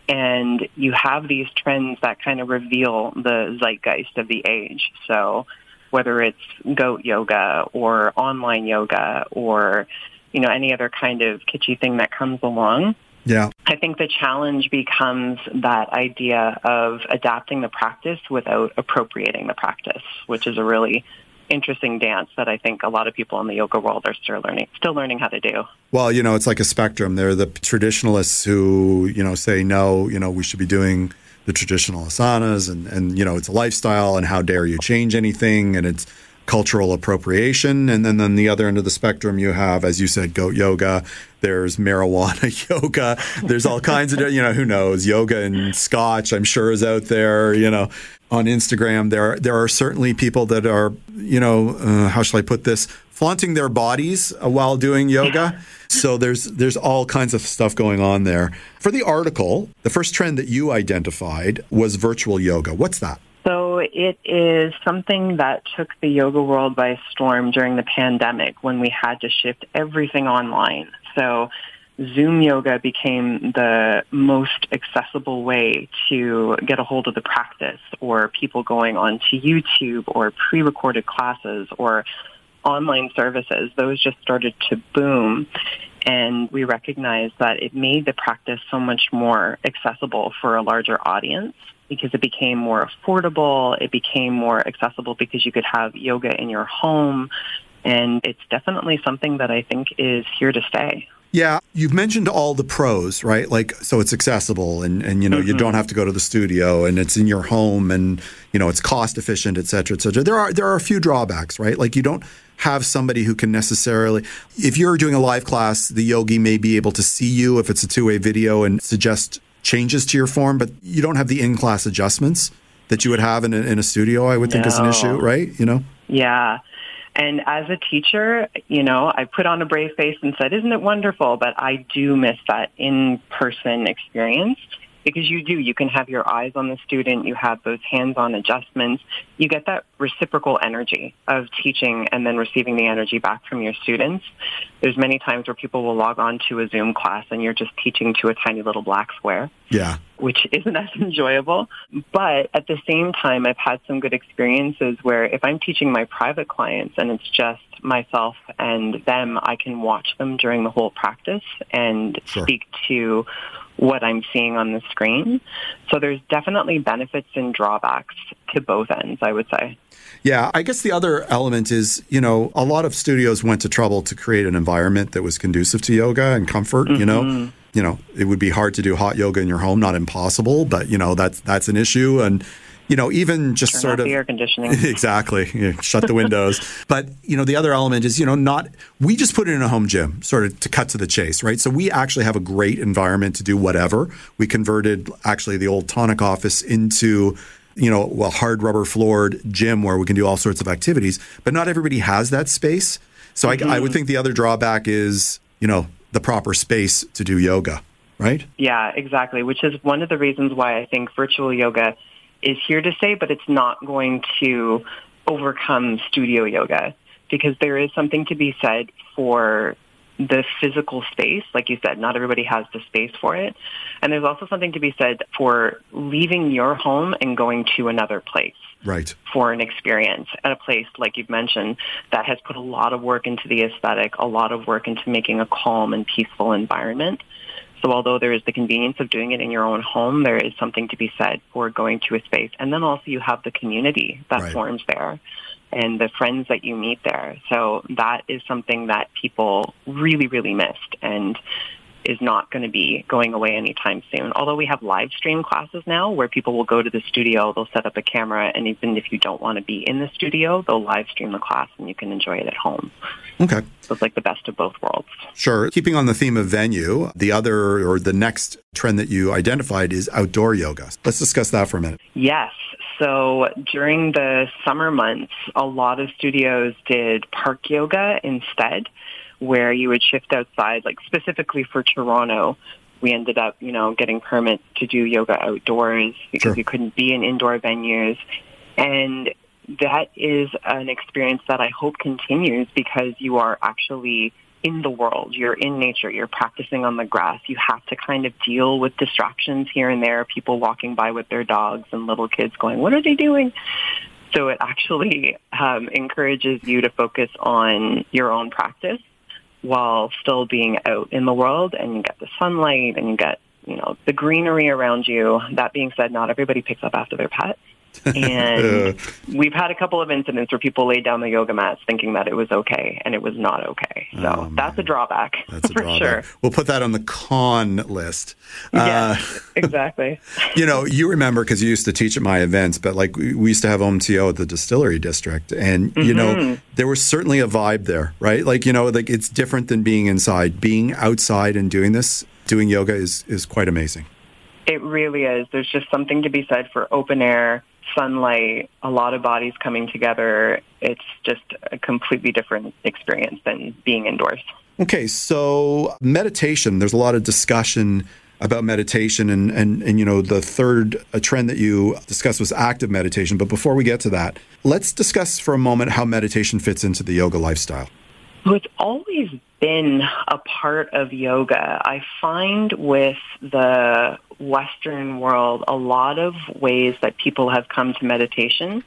And you have these trends that kind of reveal the zeitgeist of the age. So whether it's goat yoga or online yoga or, you know, any other kind of kitschy thing that comes along. Yeah. I think the challenge becomes that idea of adapting the practice without appropriating the practice, which is a really interesting dance that I think a lot of people in the yoga world are still learning, still learning how to do. Well, you know, it's like a spectrum. There are the traditionalists who, you know, say, no, you know, we should be doing the traditional asanas and, and, you know, it's a lifestyle and how dare you change anything and it's cultural appropriation. And then on the other end of the spectrum, you have, as you said, goat yoga. There's marijuana yoga. There's all kinds of, you know, who knows? Yoga and scotch, I'm sure, is out there, you know. On Instagram, there are, there are certainly people that are, you know, uh, how shall I put this, flaunting their bodies while doing yoga. Yeah. So there's there's all kinds of stuff going on there. For the article, the first trend that you identified was virtual yoga. What's that? So it is something that took the yoga world by storm during the pandemic when we had to shift everything online. So Zoom yoga became the most accessible way to get a hold of the practice, or people going on to YouTube or pre-recorded classes or online services. Those just started to boom. And we recognized that it made the practice so much more accessible for a larger audience because it became more affordable. It became more accessible because you could have yoga in your home. And it's definitely something that I think is here to stay. Yeah, you've mentioned all the pros, right? Like, so it's accessible and, and you know, mm-hmm. you don't have to go to the studio and it's in your home and, you know, it's cost efficient, et cetera, et cetera. There are, there are a few drawbacks, right? Like you don't have somebody who can necessarily, if you're doing a live class, the yogi may be able to see you if it's a two-way video and suggest changes to your form, but you don't have the in-class adjustments that you would have in a, in a studio, I would think no. is an issue, right? You know? Yeah. And as a teacher, you know, I put on a brave face and said, isn't it wonderful? But I do miss that in-person experience. because you do. You can have your eyes on the student. You have those hands-on adjustments. You get that reciprocal energy of teaching and then receiving the energy back from your students. There's many times where people will log on to a Zoom class and you're just teaching to a tiny little black square. Yeah. Which isn't as enjoyable. But at the same time, I've had some good experiences where if I'm teaching my private clients and it's just myself and them, I can watch them during the whole practice and sure. speak to what I'm seeing on the screen. So there's definitely benefits and drawbacks to both ends, I would say. Yeah, I guess the other element is, you know, a lot of studios went to trouble to create an environment that was conducive to yoga and comfort, mm-hmm. you know. You know, it would be hard to do hot yoga in your home, not impossible, but, you know, that's that's an issue. And, you know, even just Turn sort of the air conditioning. Exactly. You know, shut the windows. But, you know, the other element is, you know, not we just put it in a home gym sort of to cut to the chase. Right. So we actually have a great environment to do whatever. We converted actually the old Tonic office into, you know, a hard rubber floored gym where we can do all sorts of activities. But not everybody has that space. So mm-hmm. I, I would think the other drawback is, you know, the proper space to do yoga, right? Yeah, exactly, which is one of the reasons why I think virtual yoga is here to stay, but it's not going to overcome studio yoga because there is something to be said for the physical space. Like you said, not everybody has the space for it. And there's also something to be said for leaving your home and going to another place. Right. For an experience at a place, like you've mentioned, that has put a lot of work into the aesthetic, a lot of work into making a calm and peaceful environment. So although there is the convenience of doing it in your own home, there is something to be said for going to a space. And then also you have the community that right. forms there and the friends that you meet there. So that is something that people really, really missed and is not going to be going away anytime soon. Although we have live stream classes now where people will go to the studio, they'll set up a camera, and even if you don't want to be in the studio, they'll live stream the class and you can enjoy it at home. Okay. So it's like the best of both worlds. Sure. Keeping on the theme of venue, the other or the next trend that you identified is outdoor yoga. Let's discuss that for a minute. Yes. So during the summer months, a lot of studios did park yoga instead, where you would shift outside, like specifically for Toronto, we ended up, you know, getting permits to do yoga outdoors because sure. we couldn't be in indoor venues. And that is an experience that I hope continues because you are actually in the world, you're in nature, you're practicing on the grass. You have to kind of deal with distractions here and there, people walking by with their dogs and little kids going, what are they doing? So it actually um, encourages you to focus on your own practice while still being out in the world, and you get the sunlight and you get, you know, the greenery around you. That being said, not everybody picks up after their pet. And we've had a couple of incidents where people laid down the yoga mats thinking that it was okay, and it was not okay. So oh, that's a drawback. That's a for drawback. Sure. We'll put that on the con list. Yeah, uh, exactly. You know, you remember because you used to teach at my events, but like we used to have O M T O at the Distillery District, and mm-hmm. you know, there was certainly a vibe there, right? Like, you know, like it's different than being inside. Being outside and doing this, doing yoga is is quite amazing. It really is. There's just something to be said for open air, sunlight, a lot of bodies coming together. It's just a completely different experience than being indoors. Okay, so meditation, there's a lot of discussion about meditation, and, and, and you know, the third trend that you discussed was active meditation. But before we get to that, let's discuss for a moment how meditation fits into the yoga lifestyle. Well, it's always been a part of yoga. I find with the Western world, a lot of ways that people have come to meditation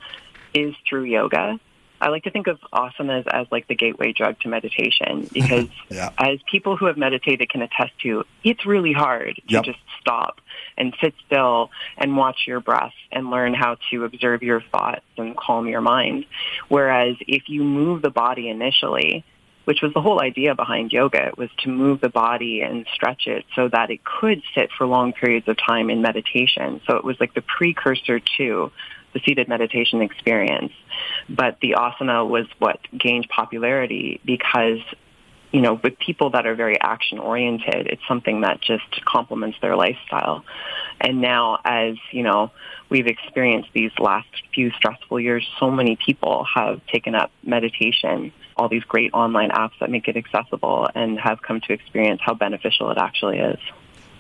is through yoga. I like to think of asanas as like the gateway drug to meditation because yeah. as people who have meditated can attest to, it's really hard to yep. just stop and sit still and watch your breath and learn how to observe your thoughts and calm your mind. Whereas if you move the body initially, which was the whole idea behind yoga, was to move the body and stretch it so that it could sit for long periods of time in meditation. So it was like the precursor to the seated meditation experience. But the asana was what gained popularity because, you know, with people that are very action-oriented, it's something that just complements their lifestyle. And now as, you know, we've experienced these last few stressful years, so many people have taken up meditation, all these great online apps that make it accessible, and have come to experience how beneficial it actually is.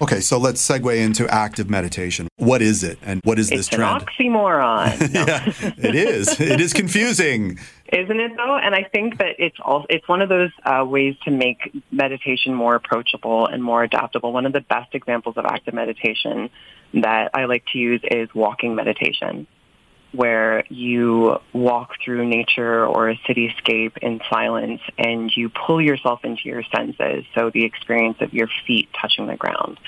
Okay, so let's segue into active meditation. What is it, and what is it's this trend? It's an oxymoron. No. Yeah, it is. It is confusing. Isn't it, though? And I think that it's all, it's one of those uh, ways to make meditation more approachable and more adaptable. One of the best examples of active meditation that I like to use is walking meditation, where you walk through nature or a cityscape in silence and you pull yourself into your senses. So the experience of your feet touching the ground,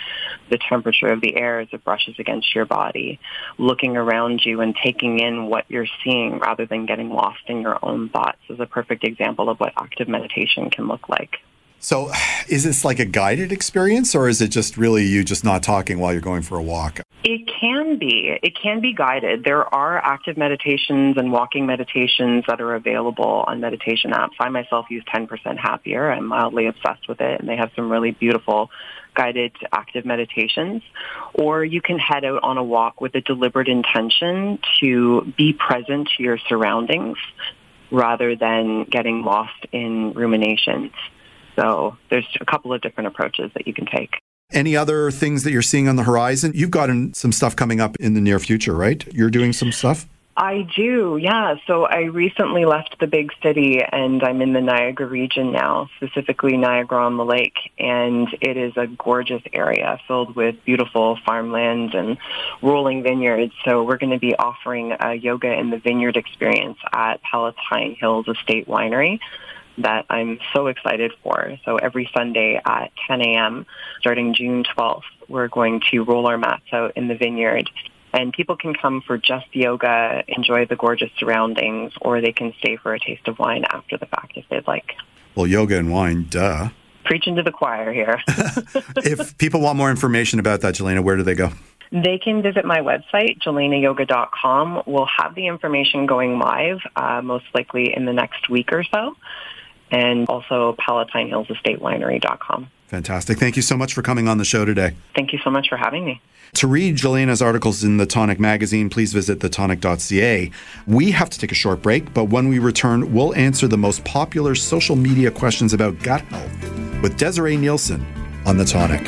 the temperature of the air as it brushes against your body, looking around you and taking in what you're seeing rather than getting lost in your own thoughts is a perfect example of what active meditation can look like. So is this like a guided experience, or is it just really you just not talking while you're going for a walk? It can be. It can be guided. There are active meditations and walking meditations that are available on meditation apps. I myself use ten percent Happier. I'm mildly obsessed with it, and they have some really beautiful guided active meditations. Or you can head out on a walk with a deliberate intention to be present to your surroundings rather than getting lost in ruminations. So there's a couple of different approaches that you can take. Any other things that you're seeing on the horizon? You've gotten some stuff coming up in the near future, right? You're doing some stuff? I do, yeah. So I recently left the big city and I'm in the Niagara region now, specifically Niagara-on-the-Lake. And it is a gorgeous area filled with beautiful farmlands and rolling vineyards. So we're going to be offering a yoga in the vineyard experience at Palatine Hills Estate Winery that I'm so excited for. So every Sunday at ten a.m., starting June twelfth, we're going to roll our mats out in the vineyard. And people can come for just yoga, enjoy the gorgeous surroundings, or they can stay for a taste of wine after the fact if they'd like. Well, yoga and wine, duh. Preaching to the choir here. If people want more information about that, Jelena, where do they go? They can visit my website, jelena yoga dot com. We'll have the information going live, uh, most likely in the next week or so. And also palatine hills estate winery dot com. Fantastic. Thank you so much for coming on the show today. Thank you so much for having me. To read Jelena's articles in The Tonic magazine, please visit the tonic dot c a. We have to take a short break, but when we return, we'll answer the most popular social media questions about gut health with Desiree Nielsen on The Tonic.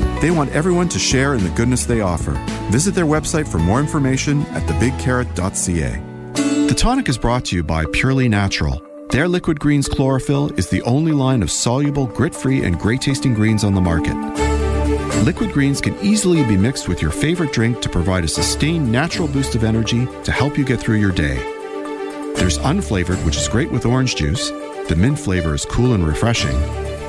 They want everyone to share in the goodness they offer. Visit their website for more information at the big carrot dot c a. The Tonic is brought to you by Purely Natural. Their Liquid Greens Chlorophyll is the only line of soluble, grit-free, and great-tasting greens on the market. Liquid Greens can easily be mixed with your favorite drink to provide a sustained natural boost of energy to help you get through your day. There's unflavored, which is great with orange juice. The mint flavor is cool and refreshing.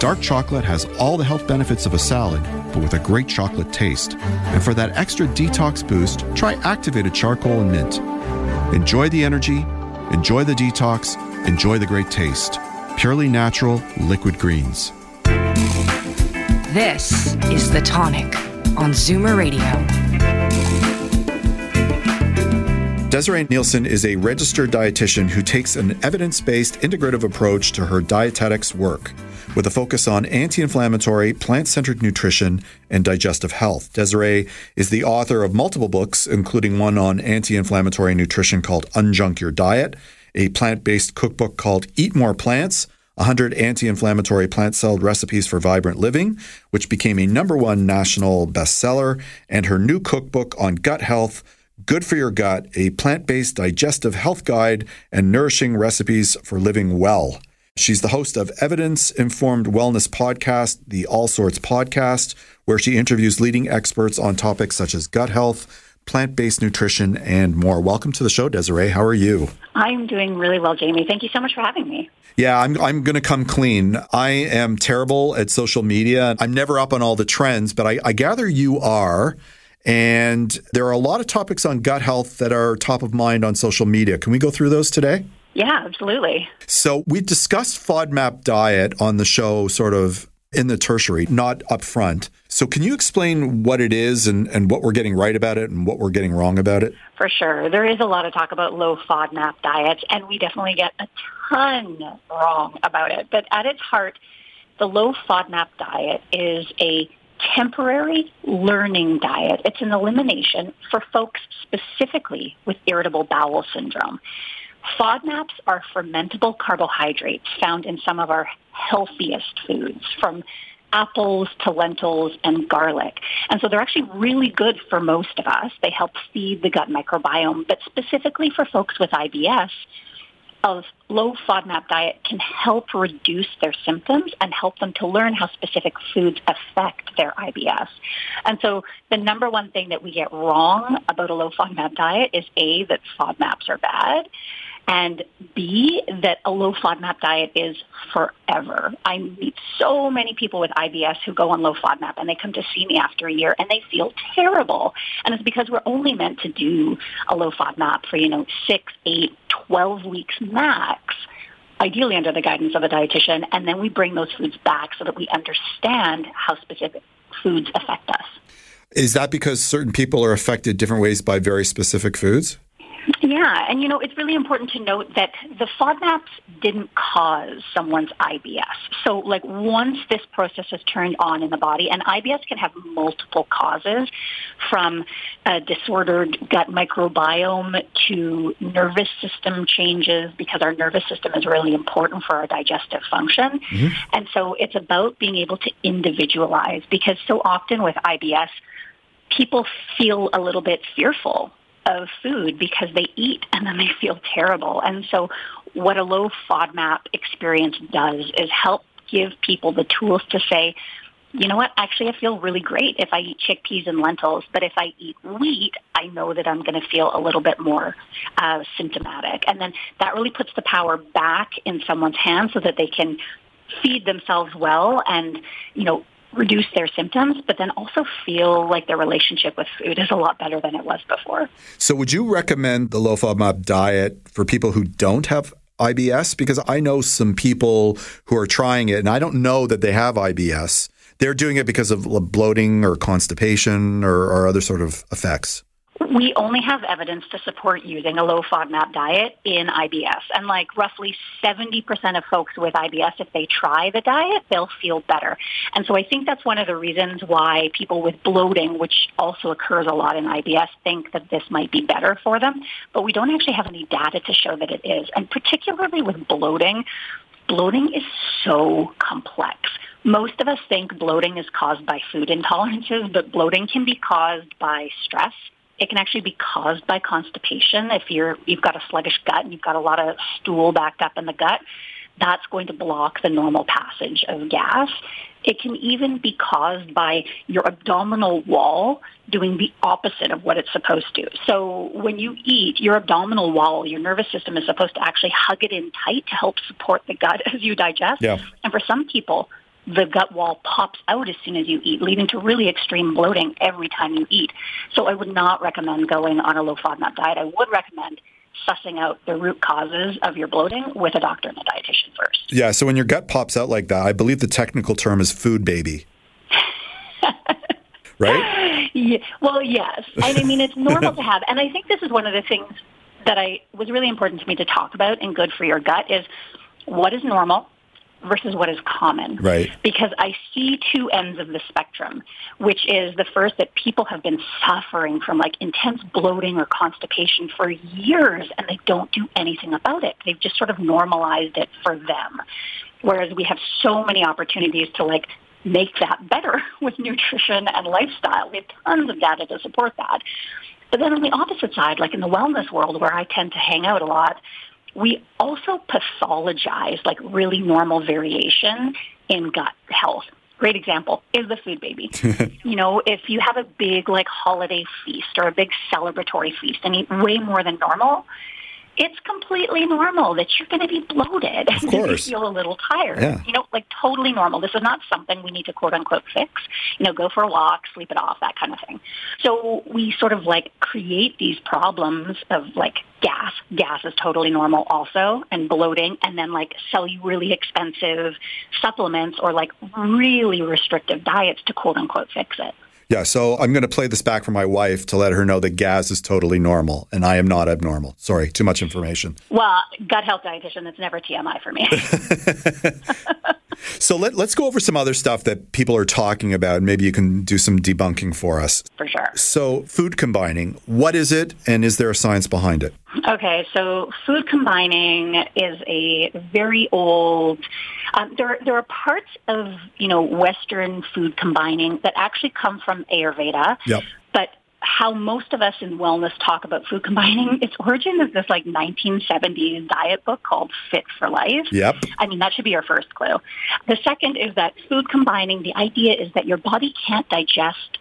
Dark chocolate has all the health benefits of a salad, but with a great chocolate taste. And for that extra detox boost, try activated charcoal and mint. Enjoy the energy, enjoy the detox, enjoy the great taste. Purely Natural Liquid Greens. This is The Tonic on Zoomer Radio. Desiree Nielsen is a registered dietitian who takes an evidence-based integrative approach to her dietetics work with a focus on anti-inflammatory, plant-centered nutrition, and digestive health. Desiree is the author of multiple books, including one on anti-inflammatory nutrition called Unjunk Your Diet, a plant-based cookbook called Eat More Plants, one hundred Anti-Inflammatory Plant-Celled Recipes for Vibrant Living, which became a number one national bestseller, and her new cookbook on gut health, Good for Your Gut, a plant-based digestive health guide and nourishing recipes for living well. She's the host of Evidence Informed Wellness Podcast, the All Sorts Podcast, where she interviews leading experts on topics such as gut health, plant-based nutrition, and more. Welcome to the show, Desiree. How are you? I'm doing really well, Jamie. Thank you so much for having me. Yeah, I'm I'm going to come clean. I am terrible at social media. I'm never up on all the trends, but I, I gather you are. And there are a lot of topics on gut health that are top of mind on social media. Can we go through those today? Yeah, absolutely. So we discussed FODMAP diet on the show sort of in the tertiary, not up front. So can you explain what it is and, and what we're getting right about it and what we're getting wrong about it? For sure. There is a lot of talk about low FODMAP diets, and we definitely get a ton wrong about it. But at its heart, the low FODMAP diet is a temporary learning diet. It's an elimination for folks specifically with irritable bowel syndrome. FODMAPs are fermentable carbohydrates found in some of our healthiest foods, from apples to lentils and garlic. And so they're actually really good for most of us. They help feed the gut microbiome, but specifically for folks with I B S, a low FODMAP diet can help reduce their symptoms and help them to learn how specific foods affect their I B S. And so the number one thing that we get wrong about a low FODMAP diet is A, that FODMAPs are bad, and B, that a low FODMAP diet is forever. I meet so many people with I B S who go on low FODMAP, and they come to see me after a year, and they feel terrible. And it's because we're only meant to do a low FODMAP for, you know, six, eight, twelve weeks max, ideally under the guidance of a dietitian, and then we bring those foods back so that we understand how specific foods affect us. Is that because certain people are affected different ways by very specific foods? Yeah, and you know, it's really important to note that the FODMAPs didn't cause someone's I B S. So like once this process is turned on in the body, and I B S can have multiple causes, from a disordered gut microbiome to nervous system changes, because our nervous system is really important for our digestive function. Mm-hmm. And so it's about being able to individualize, because so often with I B S, people feel a little bit fearful of food because they eat and then they feel terrible. And so what a low FODMAP experience does is help give people the tools to say, you know what, actually I feel really great if I eat chickpeas and lentils, but if I eat wheat, I know that I'm going to feel a little bit more uh, symptomatic. And then that really puts the power back in someone's hands so that they can feed themselves well and, you know, reduce their symptoms, but then also feel like their relationship with food is a lot better than it was before. So would you recommend the low FODMAP diet for people who don't have I B S? Because I know some people who are trying it, and I don't know that they have I B S. They're doing it because of bloating or constipation or, or other sort of effects. We only have evidence to support using a low FODMAP diet in I B S. And like roughly seventy percent of folks with I B S, if they try the diet, they'll feel better. And so I think that's one of the reasons why people with bloating, which also occurs a lot in I B S, think that this might be better for them. But we don't actually have any data to show that it is. And particularly with bloating, bloating is so complex. Most of us think bloating is caused by food intolerances, but bloating can be caused by stress. It can actually be caused by constipation. If you're, you've got a sluggish gut and you've got a lot of stool backed up in the gut, that's going to block the normal passage of gas. It can even be caused by your abdominal wall doing the opposite of what it's supposed to. So when you eat, your abdominal wall, your nervous system is supposed to actually hug it in tight to help support the gut as you digest. Yeah. And for some people, the gut wall pops out as soon as you eat, leading to really extreme bloating every time you eat. So I would not recommend going on a low FODMAP diet. I would recommend sussing out the root causes of your bloating with a doctor and a dietitian first. Yeah, so when your gut pops out like that, I believe the technical term is food baby. Right? Yeah. Well, yes. And I mean, it's normal to have. And I think this is one of the things that I was really important to me to talk about in Good for Your Gut is what is normal versus what is common. Right. Because I see two ends of the spectrum, which is the first that people have been suffering from like intense bloating or constipation for years and they don't do anything about it. They've just sort of normalized it for them. Whereas we have so many opportunities to like make that better with nutrition and lifestyle. We have tons of data to support that. But then on the opposite side, like in the wellness world where I tend to hang out a lot, we also pathologize like really normal variation in gut health. Great example is the food baby. You know, if you have a big like holiday feast or a big celebratory feast and eat way more than normal, it's completely normal that you're going to be bloated and you feel a little tired. Yeah. You know, like totally normal. This is not something we need to quote unquote fix. You know, go for a walk, sleep it off, that kind of thing. So we sort of like create these problems of like gas. Gas is totally normal also, and bloating, and then like sell you really expensive supplements or like really restrictive diets to quote unquote fix it. Yeah, so I'm going to play this back for my wife to let her know that gas is totally normal and I am not abnormal. Sorry, too much information. Well, gut health dietitian, that's never T M I for me. So let, let's go over some other stuff that people are talking about. Maybe you can do some debunking for us. For sure. So food combining, what is it and is there a science behind it? Okay, so food combining is a very old, um, there, there are parts of, you know, Western food combining that actually come from Ayurveda, yep. But how most of us in wellness talk about food combining, its origin is this like nineteen seventies diet book called Fit for Life. Yep. I mean, that should be our first clue. The second is that food combining, the idea is that your body can't digest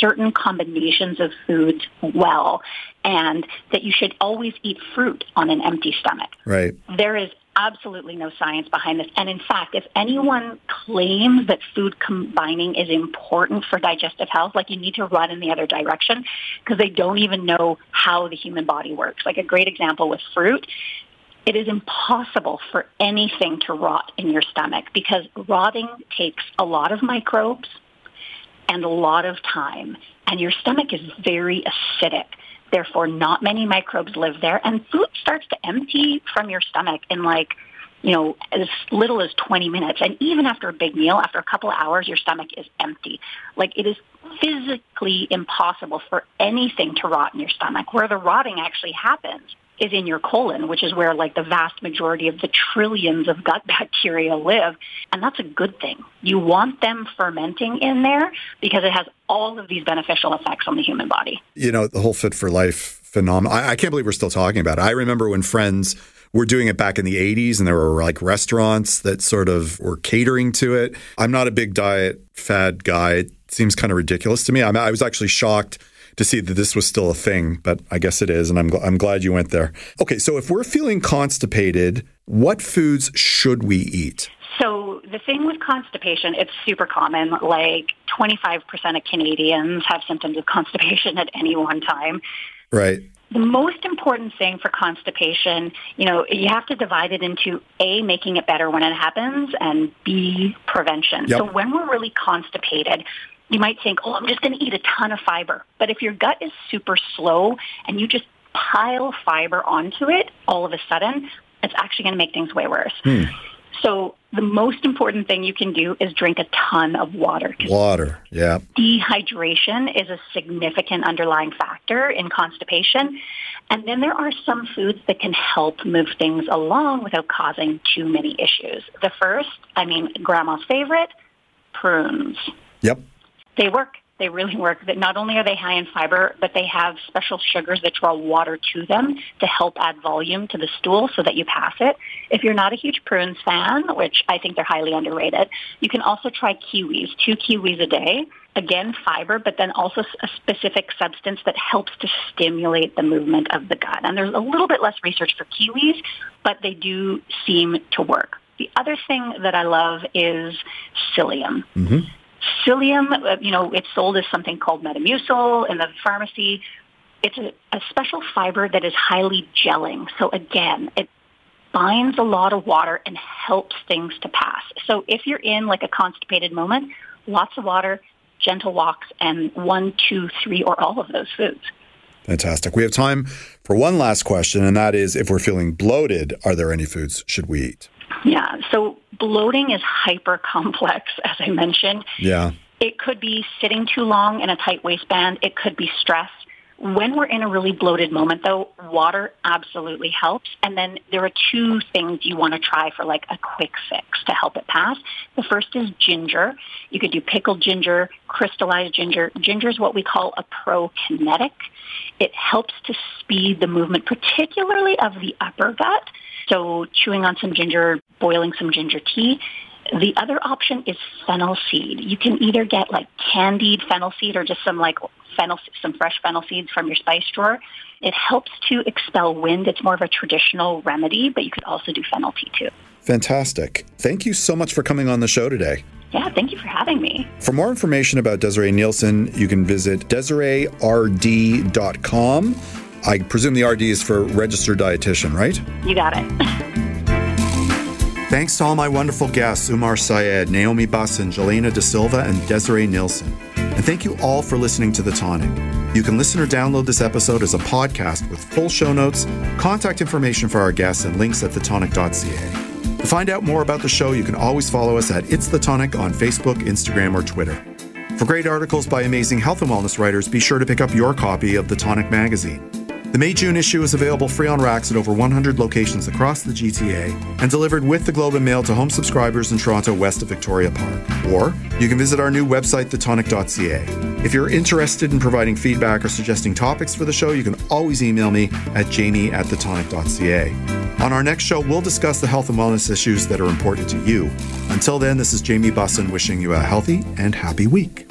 certain combinations of foods well, and that you should always eat fruit on an empty stomach. Right. There is absolutely no science behind this. And in fact, if anyone claims that food combining is important for digestive health, like you need to run in the other direction because they don't even know how the human body works. Like a great example with fruit, it is impossible for anything to rot in your stomach because rotting takes a lot of microbes and a lot of time. And your stomach is very acidic. Therefore, not many microbes live there, and food starts to empty from your stomach in like, you know, as little as twenty minutes. And even after a big meal, after a couple of hours, your stomach is empty. Like it is physically impossible for anything to rot in your stomach. Where the rotting actually happens is in your colon, which is where like the vast majority of the trillions of gut bacteria live. And that's a good thing. You want them fermenting in there because it has all of these beneficial effects on the human body. You know, the whole Fit for Life phenomenon. I, I can't believe we're still talking about it. I remember when friends were doing it back in the eighties and there were like restaurants that sort of were catering to it. I'm not a big diet fad guy. It seems kind of ridiculous to me. I, I was actually shocked to see that this was still a thing, but I guess it is, and I'm, gl- I'm glad you went there. Okay, so if we're feeling constipated, what foods should we eat? So the thing with constipation, it's super common. Like twenty-five percent of Canadians have symptoms of constipation at any one time. Right. The most important thing for constipation, you know, you have to divide it into A, making it better when it happens, and B, prevention. Yep. So when we're really constipated, you might think, oh, I'm just going to eat a ton of fiber. But if your gut is super slow and you just pile fiber onto it, all of a sudden, it's actually going to make things way worse. Hmm. So the most important thing you can do is drink a ton of water. Water, yeah. Dehydration is a significant underlying factor in constipation. And then there are some foods that can help move things along without causing too many issues. The first, I mean, grandma's favorite, prunes. Yep. They work. They really work. That not only are they high in fiber, but they have special sugars that draw water to them to help add volume to the stool so that you pass it. If you're not a huge prunes fan, which I think they're highly underrated, you can also try kiwis, two kiwis a day. Again, fiber, but then also a specific substance that helps to stimulate the movement of the gut. And there's a little bit less research for kiwis, but they do seem to work. The other thing that I love is psyllium. Mm-hmm. Psyllium, you know, it's sold as something called Metamucil in the pharmacy. It's a, a special fiber that is highly gelling. So again, it binds a lot of water and helps things to pass. So if you're in like a constipated moment, lots of water, gentle walks, and one, two, three, or all of those foods. Fantastic. We have time for one last question, and that is if we're feeling bloated, are there any foods should we eat? Yeah. So bloating is hyper complex, as I mentioned. Yeah. It could be sitting too long in a tight waistband. It could be stress. When we're in a really bloated moment, though, water absolutely helps. And then there are two things you want to try for like a quick fix to help it pass. The first is ginger. You could do pickled ginger, crystallized ginger. Ginger is what we call a prokinetic. It helps to speed the movement, particularly of the upper gut. So chewing on some ginger, boiling some ginger tea. The other option is fennel seed. You can either get like candied fennel seed or just some like fennel, some fresh fennel seeds from your spice drawer. It helps to expel wind. It's more of a traditional remedy, but you could also do fennel tea too. Fantastic. Thank you so much for coming on the show today. Yeah, thank you for having me. For more information about Desiree Nielsen, you can visit Desiree R D dot com. I presume the R D is for registered dietitian, right? You got it. Thanks to all my wonderful guests, Umar Syed, Naomi Bassin, Jelena Da Silva, and Desiree Nielsen. And thank you all for listening to The Tonic. You can listen or download this episode as a podcast with full show notes, contact information for our guests, and links at the tonic dot c a. To find out more about the show, you can always follow us at It's The Tonic on Facebook, Instagram, or Twitter. For great articles by amazing health and wellness writers, be sure to pick up your copy of The Tonic magazine. The May-June issue is available free on racks at over one hundred locations across the G T A and delivered with the Globe and Mail to home subscribers in Toronto west of Victoria Park. Or you can visit our new website, the tonic dot c a. If you're interested in providing feedback or suggesting topics for the show, you can always email me at jamie at the tonic dot c a. On our next show, we'll discuss the health and wellness issues that are important to you. Until then, this is Jamie Bussin wishing you a healthy and happy week.